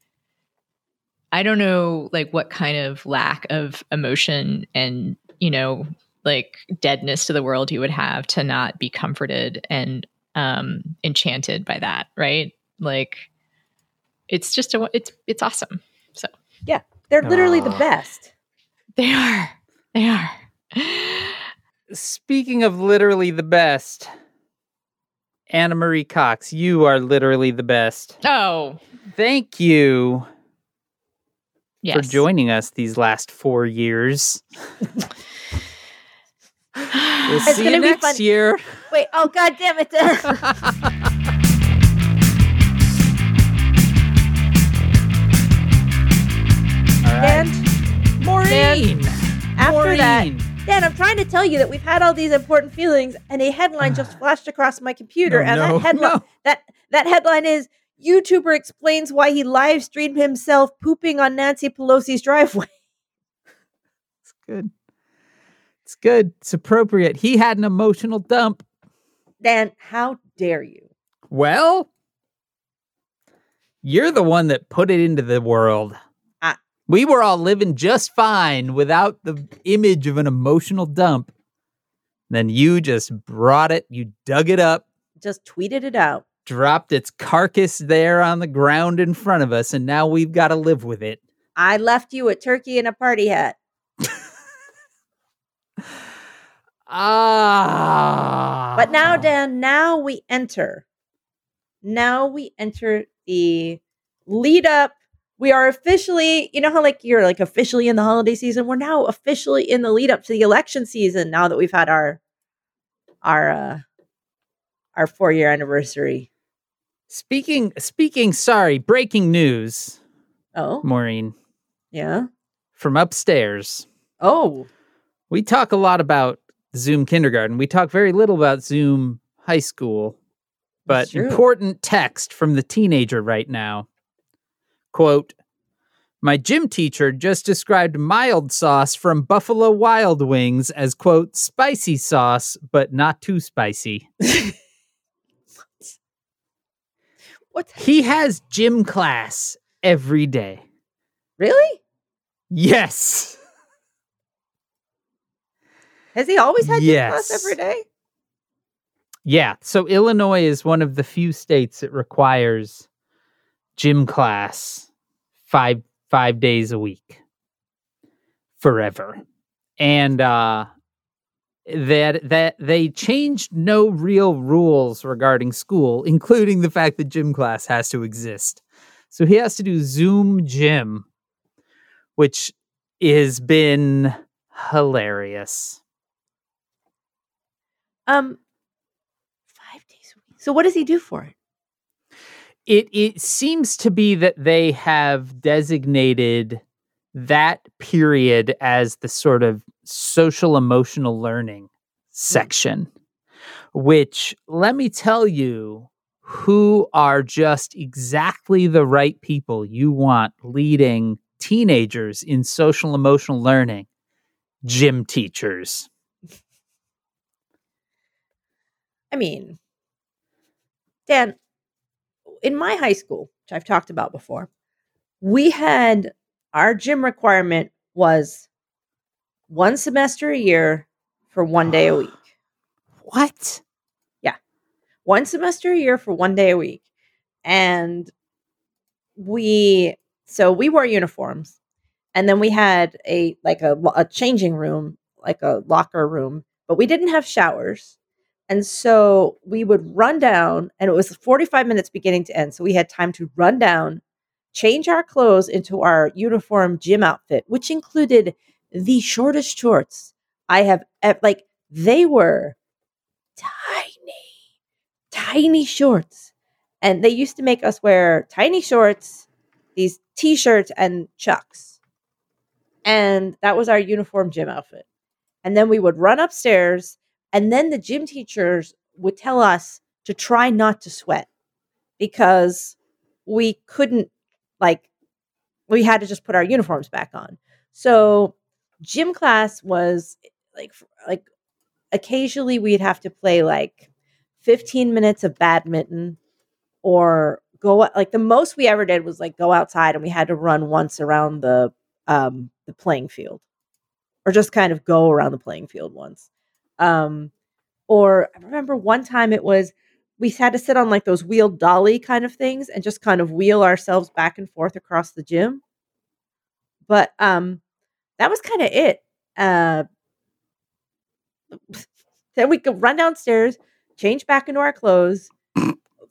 I don't know like what kind of lack of emotion and you know. like deadness to the world you would have to not be comforted and um, enchanted by that. Right. Like it's just, a, it's, it's awesome. So yeah, they're literally Aww. the best. They are. They are. Speaking of literally the best, Anna Marie Cox, you are literally the best. Oh, thank you yes. for joining us these last four years. We'll it's see you next fun. year. Wait, oh, God damn it. And Maureen. After Maureen. that, Dan, I'm trying to tell you that we've had all these important feelings, and a headline just flashed across my computer. No, and no, that, headline, no. that, that headline is, YouTuber explains why he live streamed himself pooping on Nancy Pelosi's driveway. It's good. It's good. It's appropriate. He had an emotional dump. Dan, how dare you? Well, you're the one that put it into the world. I, we were all living just fine without the image of an emotional dump. Then you just brought it. You dug it up. Just tweeted it out. Dropped its carcass there on the ground in front of us. And now we've got to live with it. I left you a turkey in a party hat. Ah. But now, Dan, now we enter. Now we enter the lead up. We are officially, you know how like you're like officially in the holiday season? We're now officially in the lead up to the election season now that we've had our our uh our four year anniversary. Speaking speaking, sorry, breaking news. Oh. Maureen. Yeah. From upstairs. Oh. We talk a lot about Zoom kindergarten. We talk very little about Zoom high school, but important text from the teenager right now. Quote, my gym teacher just described mild sauce from Buffalo Wild Wings as, quote, spicy sauce, but not too spicy. What? He has gym class every day. Really? Yes. Has he always had yes. D plus every day? Yeah. So Illinois is one of the few states that requires gym class five five days a week forever. And uh, that that they changed no real rules regarding school, including the fact that gym class has to exist. So he has to do Zoom gym, which has been hilarious. Um, five days a week. So what does he do for it? It it seems to be that they have designated that period as the sort of social emotional learning section, mm-hmm. which, let me tell you, who are just exactly the right people you want leading teenagers in social emotional learning? Gym teachers. I mean, Dan, in my high school, which I've talked about before, we had our gym requirement was one semester a year for one day a week. What? Yeah. One semester a year for one day a week. And we, so we wore uniforms, and then we had a, like a, a changing room, like a locker room, but we didn't have showers. And so we would run down, and it was forty-five minutes beginning to end. So we had time to run down, change our clothes into our uniform gym outfit, which included the shortest shorts I have ever, like they were tiny, tiny shorts. And they used to make us wear tiny shorts, these t-shirts and chucks. And that was our uniform gym outfit. And then we would run upstairs. And then the gym teachers would tell us to try not to sweat because we couldn't, like, we had to just put our uniforms back on. So gym class was like, like occasionally we'd have to play like fifteen minutes of badminton or go, like the most we ever did was like go outside, and we had to run once around the, um, the playing field, or just kind of go around the playing field once. Um, or I remember one time it was, we had to sit on like those wheeled dolly kind of things and just kind of wheel ourselves back and forth across the gym. But, um, that was kind of it. Uh, then we could run downstairs, change back into our clothes.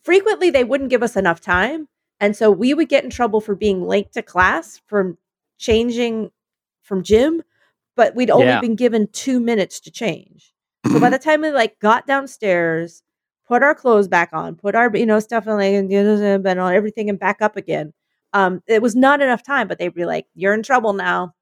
Frequently they wouldn't give us enough time. And so we would get in trouble for being late to class from changing from gym, but we'd only yeah. been given two minutes to change. So by the time we like got downstairs, put our clothes back on, put our, you know, stuff on, like, and on everything and back up again. Um, it was not enough time, but they'd be like, you're in trouble now.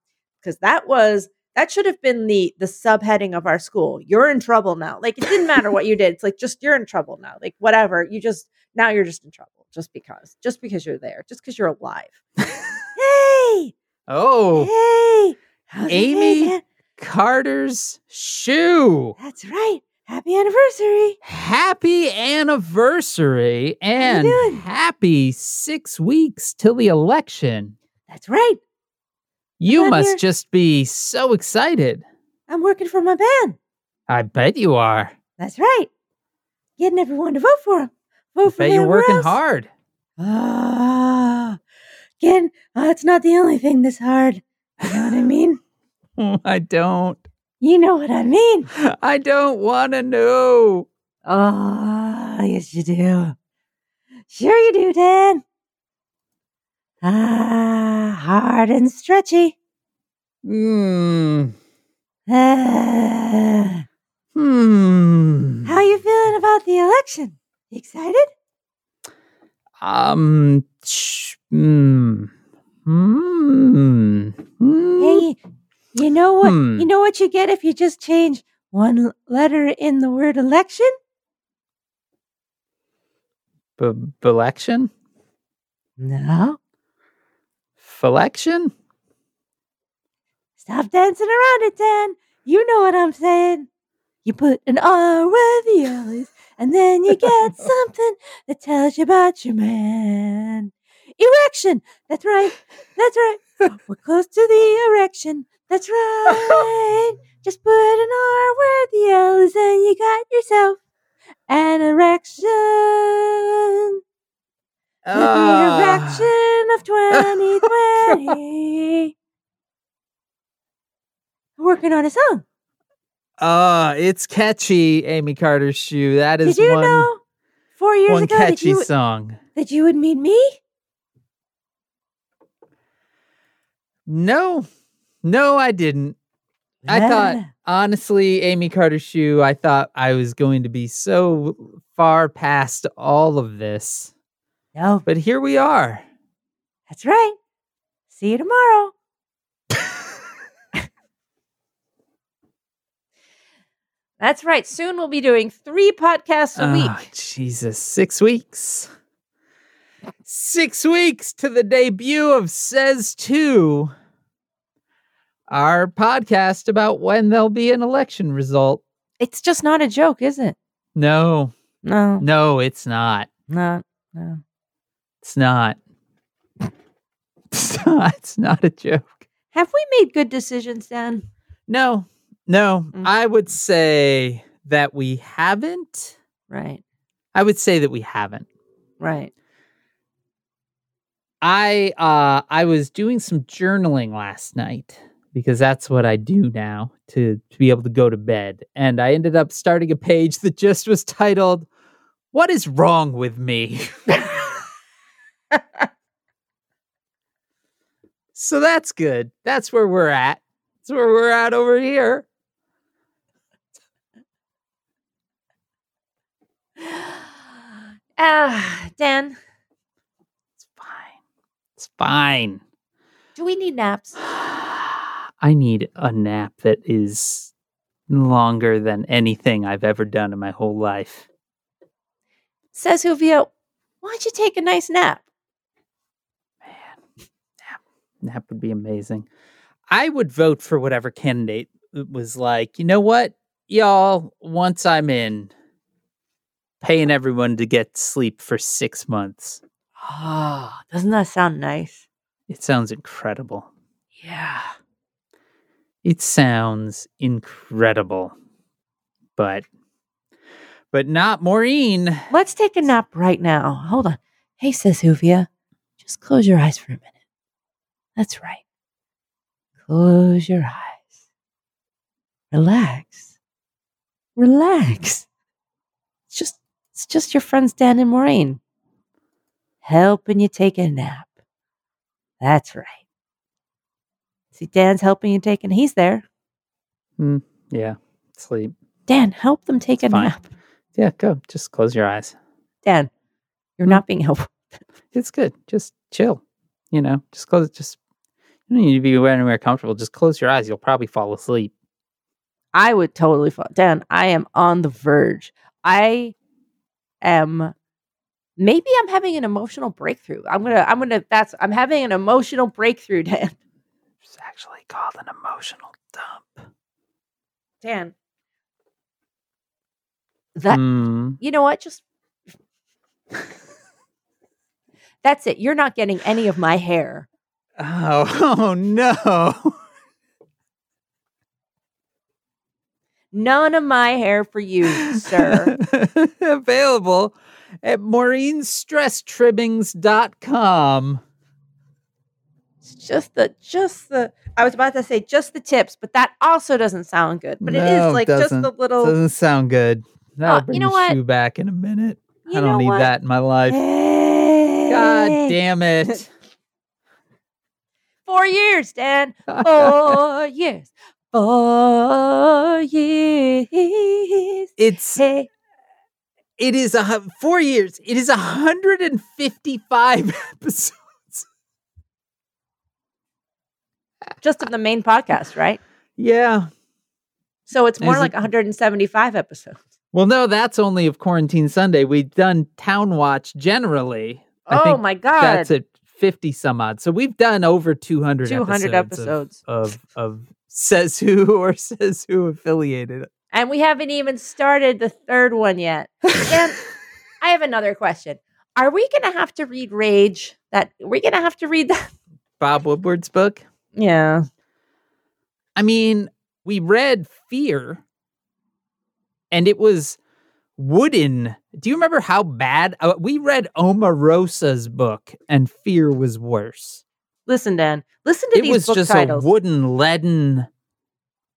Cause that was, that should have been the, the subheading of our school. You're in trouble now. Like, it didn't matter what you did. It's like, just, you're in trouble now. Like, whatever, you just, now you're just in trouble just because, just because you're there, just cause you're alive. Hey. Oh, hey. How's Amy day, Carter's shoe. That's right. Happy anniversary. Happy anniversary and happy six weeks till the election. That's right. You I'm must just be so excited. I'm working for my band. I bet you are. That's right. Getting everyone to vote for him. Vote I for bet you're working else. Hard. Ah, uh, again, uh, it's not the only thing that's hard. You know what I mean? I don't. You know what I mean? I don't want to know. Oh, yes you do. Sure you do, Dan. Ah, hard and stretchy. Hmm. Ah. Hmm. How you feeling about the election? Excited? Um. Sh- hmm. Hmm. Hey, you know what? Hmm. You know what you get if you just change one letter in the word election? B-election? No. F-election? Stop dancing around it, Dan. You know what I'm saying. You put an R where the L is, and then you get something that tells you about your man. Erect. erection. That's right. That's right. We're close to the erection. That's right. Just put an R where the L is and you got yourself an erection. Uh. The erection of twenty twenty. We're working on a song. Uh, it's catchy, Amy Carter's Shoe. That is Did you one, know four years one ago catchy that you would, song. That you would meet me? No. No, I didn't. Yeah. I thought, honestly, Amy Carter's Shoe, I thought I was going to be so far past all of this. No. But here we are. That's right. See you tomorrow. That's right. Soon we'll be doing three podcasts a week. Oh, Jesus. Six weeks. Six weeks to the debut of Says two, our podcast about when there'll be an election result. It's just not a joke, is it? No. No. No, it's not. No. No. It's not. It's not. It's not a joke. Have we made good decisions, Dan? No. No, mm-hmm. I would say that we haven't. Right. I would say that we haven't. Right. I uh, I was doing some journaling last night because that's what I do now to, to be able to go to bed. And I ended up starting a page that just was titled, "What is Wrong with Me?" So that's good. That's where we're at. That's where we're at over here. Ah, uh, Dan. It's fine. It's fine. Do we need naps? I need a nap that is longer than anything I've ever done in my whole life. Says Huvio, why don't you take a nice nap? Man, nap, nap would be amazing. I would vote for whatever candidate was like, you know what, y'all, once I'm in, paying everyone to get sleep for six months. Oh, doesn't that sound nice? It sounds incredible. Yeah. It sounds incredible. But, but not Maureen. Let's take a nap right now. Hold on. Hey, Sesuvia, just close your eyes for a minute. That's right. Close your eyes. Relax. Relax. It's just it's just your friends Dan and Maureen helping you take a nap. That's right. See, Dan's helping you take a nap. He's there. Mm, yeah, sleep. Dan, help them take it's a fine. nap. Yeah, go. Just close your eyes. Dan, you're mm. not being helpful. It's good. Just chill. You know, just close it. Just You don't need to be anywhere comfortable. Just close your eyes. You'll probably fall asleep. I would totally fall. Dan, I am on the verge. I am. Maybe I'm having an emotional breakthrough. I'm gonna. I'm gonna. That's. I'm having an emotional breakthrough, Dan. It's actually called an emotional dump. Dan. That. Mm. You know what? Just. That's it. You're not getting any of my hair. Oh, oh, no. None of my hair for you, sir. Available at maureen stress trimmings dot com. It's just the, just the, I was about to say just the tips, but that also doesn't sound good. But no, it is like just the little. Doesn't sound good. That'll uh, bring you know the what? shoe back in a minute. You I don't need what? that in my life. Hey. God damn it. Four years, Dan. Four years. Four years. It's, hey. It is a, four years. It is one hundred fifty-five episodes. Just of the main podcast, right? Yeah. So it's more is like it, one hundred seventy-five episodes. Well, no, that's only of Quarantine Sunday. We've done Town Watch generally. I oh, think my God. That's it. fifty some odd. So we've done over two hundred, two hundred episodes, episodes. Of, of, of Says Who or Says Who affiliated. And we haven't even started the third one yet. And I have another question. Are we going to have to read Rage? that we're going to have to read that. Bob Woodward's book? Yeah. I mean, we read Fear, and it was wooden. Do you remember how bad? Uh, we read Omarosa's book, and Fear was worse. Listen, Dan, listen to it these book titles. It was just a wooden, leaden,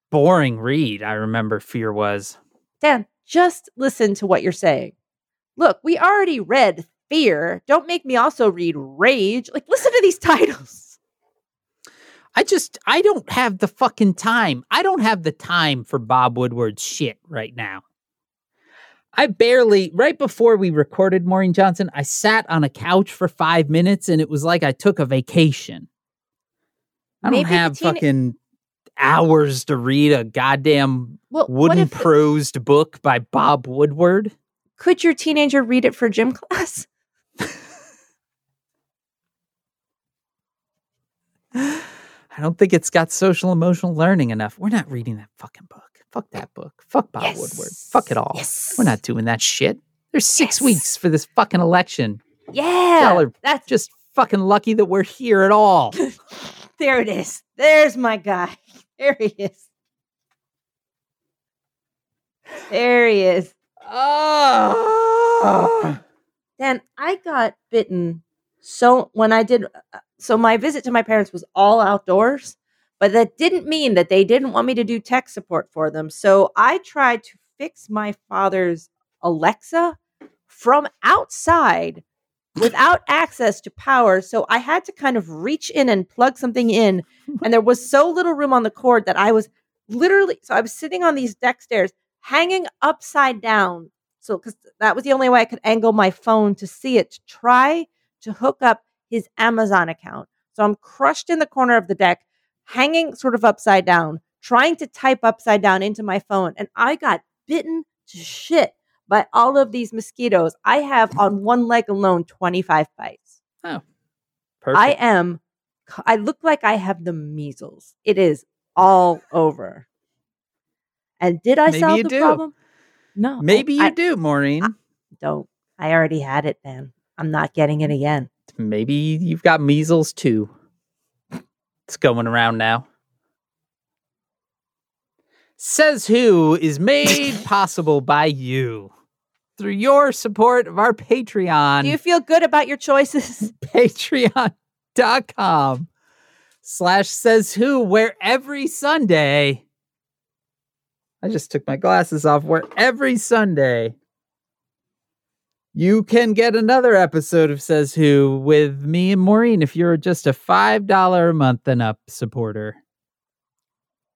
boring read, I remember Fear was. Dan, just listen to what you're saying. Look, we already read Fear. Don't make me also read Rage. Like, listen to these titles. I just, I don't have the fucking time. I don't have the time for Bob Woodward's shit right now. I barely, right before we recorded Maureen Johnson, I sat on a couch for five minutes and it was like I took a vacation. I Maybe don't have teen- fucking hours to read a goddamn well, wooden prosed it- book by Bob Woodward. Could your teenager read it for gym class? I don't think it's got social emotional learning enough. We're not reading that fucking book. Fuck that book. Fuck Bob yes. Woodward. Fuck it all. Yes. We're not doing that shit. There's six yes. weeks for this fucking election. Yeah. Y'all are that's just fucking lucky that we're here at all. There it is. There's my guy. There he is. There he is. Oh. Dan, I got bitten. So when I did, so my visit to my parents was all outdoors. But that didn't mean that they didn't want me to do tech support for them. So I tried to fix my father's Alexa from outside without access to power. So I had to kind of reach in and plug something in. And there was so little room on the cord that I was literally, so I was sitting on these deck stairs, hanging upside down. So, because that was the only way I could angle my phone to see it, to try to hook up his Amazon account. So I'm crushed in the corner of the deck, hanging sort of upside down, trying to type upside down into my phone. And I got bitten to shit by all of these mosquitoes. I have on one leg alone, twenty-five bites. Oh, perfect. I am, I look like I have the measles. It is all over. And did I Maybe solve the do. problem? No. Maybe I, you I, do, Maureen. I don't. I already had it, man. I'm not getting it again. Maybe you've got measles too. Going around now. Says Who is made possible by you through your support of our Patreon. Do you feel good about your choices? Patreon.com slash Says Who, where every Sunday, I just took my glasses off, where every Sunday you can get another episode of Says Who with me and Maureen if you're just a five dollars a month and up supporter.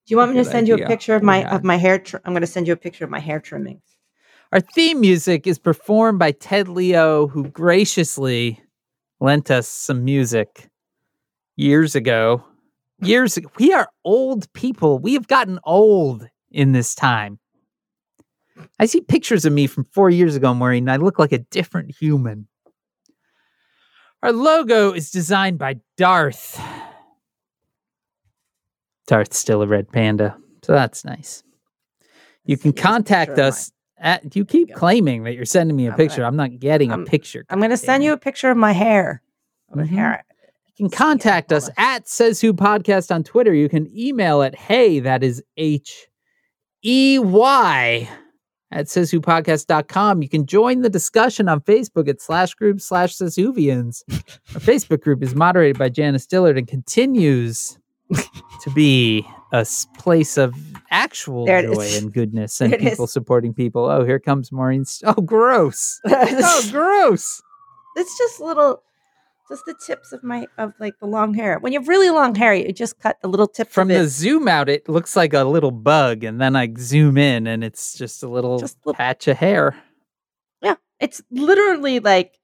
Do you want me Good to send idea. you a picture of my yeah. of my hair? Tr- I'm going to send you a picture of my hair trimmings. Our theme music is performed by Ted Leo, who graciously lent us some music years ago. Years ago. We are old people. We have gotten old in this time. I see pictures of me from four years ago, Maureen, and I look like a different human. Our logo is designed by Darth. Darth's still a red panda, so that's nice. You can contact us at, you keep claiming that you're sending me a picture. I'm not getting a picture. I'm going to send you a picture of my hair. Of my hair. You can contact us at Says Who Podcast on Twitter. You can email at hey, that is H E Y at says who podcast dot com. You can join the discussion on Facebook at slash group slash Says Whovians. Our Facebook group is moderated by Janice Dillard and continues to be a place of actual joy is. and goodness and there people supporting people. Oh, here comes Maureen's. Oh, gross. oh, gross. It's just little, just the tips of my, of like the long hair. When you have really long hair, you just cut the little tip from of the zoom out. It looks like a little bug, and then I zoom in, and it's just a little, just a little patch of hair. Yeah, it's literally like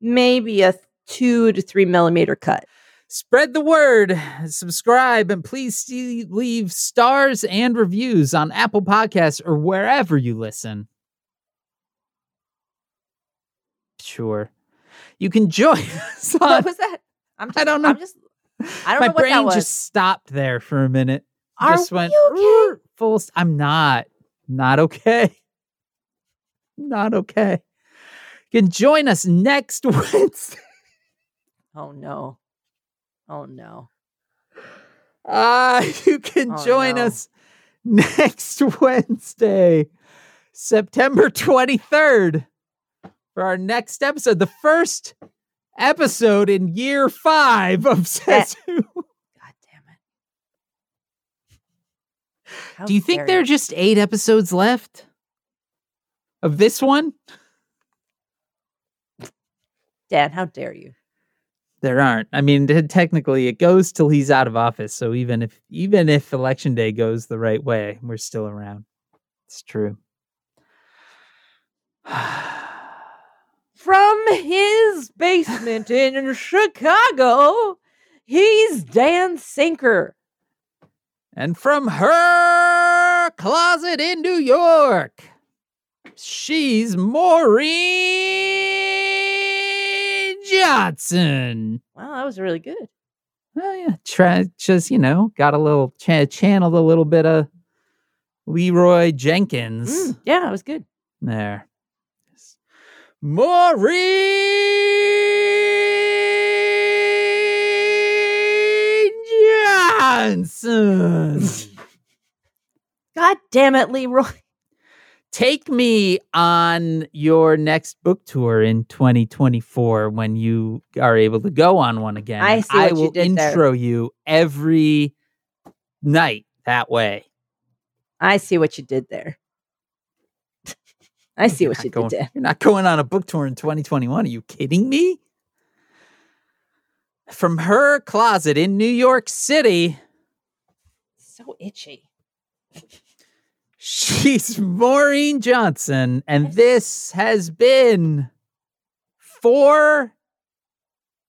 maybe a two to three millimeter cut. Spread the word, subscribe, and please leave stars and reviews on Apple Podcasts or wherever you listen. Sure. You can join us on, what was that? I'm just, I don't know. I'm just, I don't My know what brain that was. just stopped there for a minute. Are just we went, okay? Full st- I'm not. Not okay. Not okay. You can join us next Wednesday. Oh, no. Oh, no. Ah, uh, you can oh, join no. us next Wednesday, September twenty-third, for our next episode. The first episode in year five of Sesu. God damn it. How Do you think there are just eight episodes left of this one? Dad, how dare you? There aren't. I mean, t- technically it goes till he's out of office. So even if, even if election day goes the right way, we're still around. It's true. From his basement in Chicago, he's Dan Sinker. And from her closet in New York, she's Maureen Johnson. Wow, that was really good. Well, yeah, try, just, you know, got a little, ch- channeled a little bit of Leroy Jenkins. Mm, yeah, it was good. There. Maureen Johnson. God damn it, Leroy. Take me on your next book tour in twenty twenty-four when you are able to go on one again. I see what I will you did intro there. You every night that way. I see what you did there. I see you're what you going, did there. You're not going on a book tour in twenty twenty-one. Are you kidding me? From her closet in New York City. So itchy. She's Maureen Johnson. And this has been four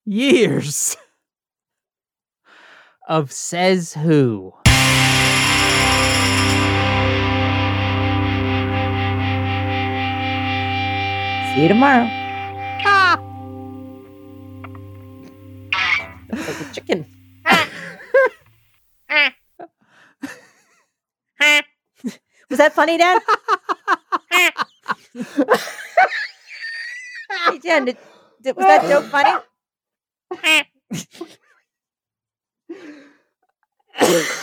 years of Says Who. See you tomorrow. Ah! Like a chicken. Was that funny, Dad? Hey, Jen, did, did, was that joke funny?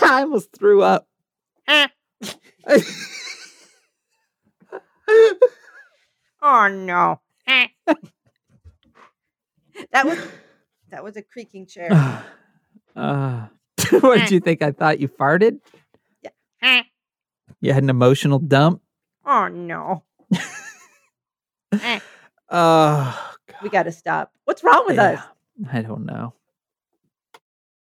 I almost threw up. Oh no! that was that was a creaking chair. Uh, uh, what did you think? I thought you farted. Yeah. You had an emotional dump. Oh no! Oh, God. We got to stop. What's wrong with yeah, us? I don't know.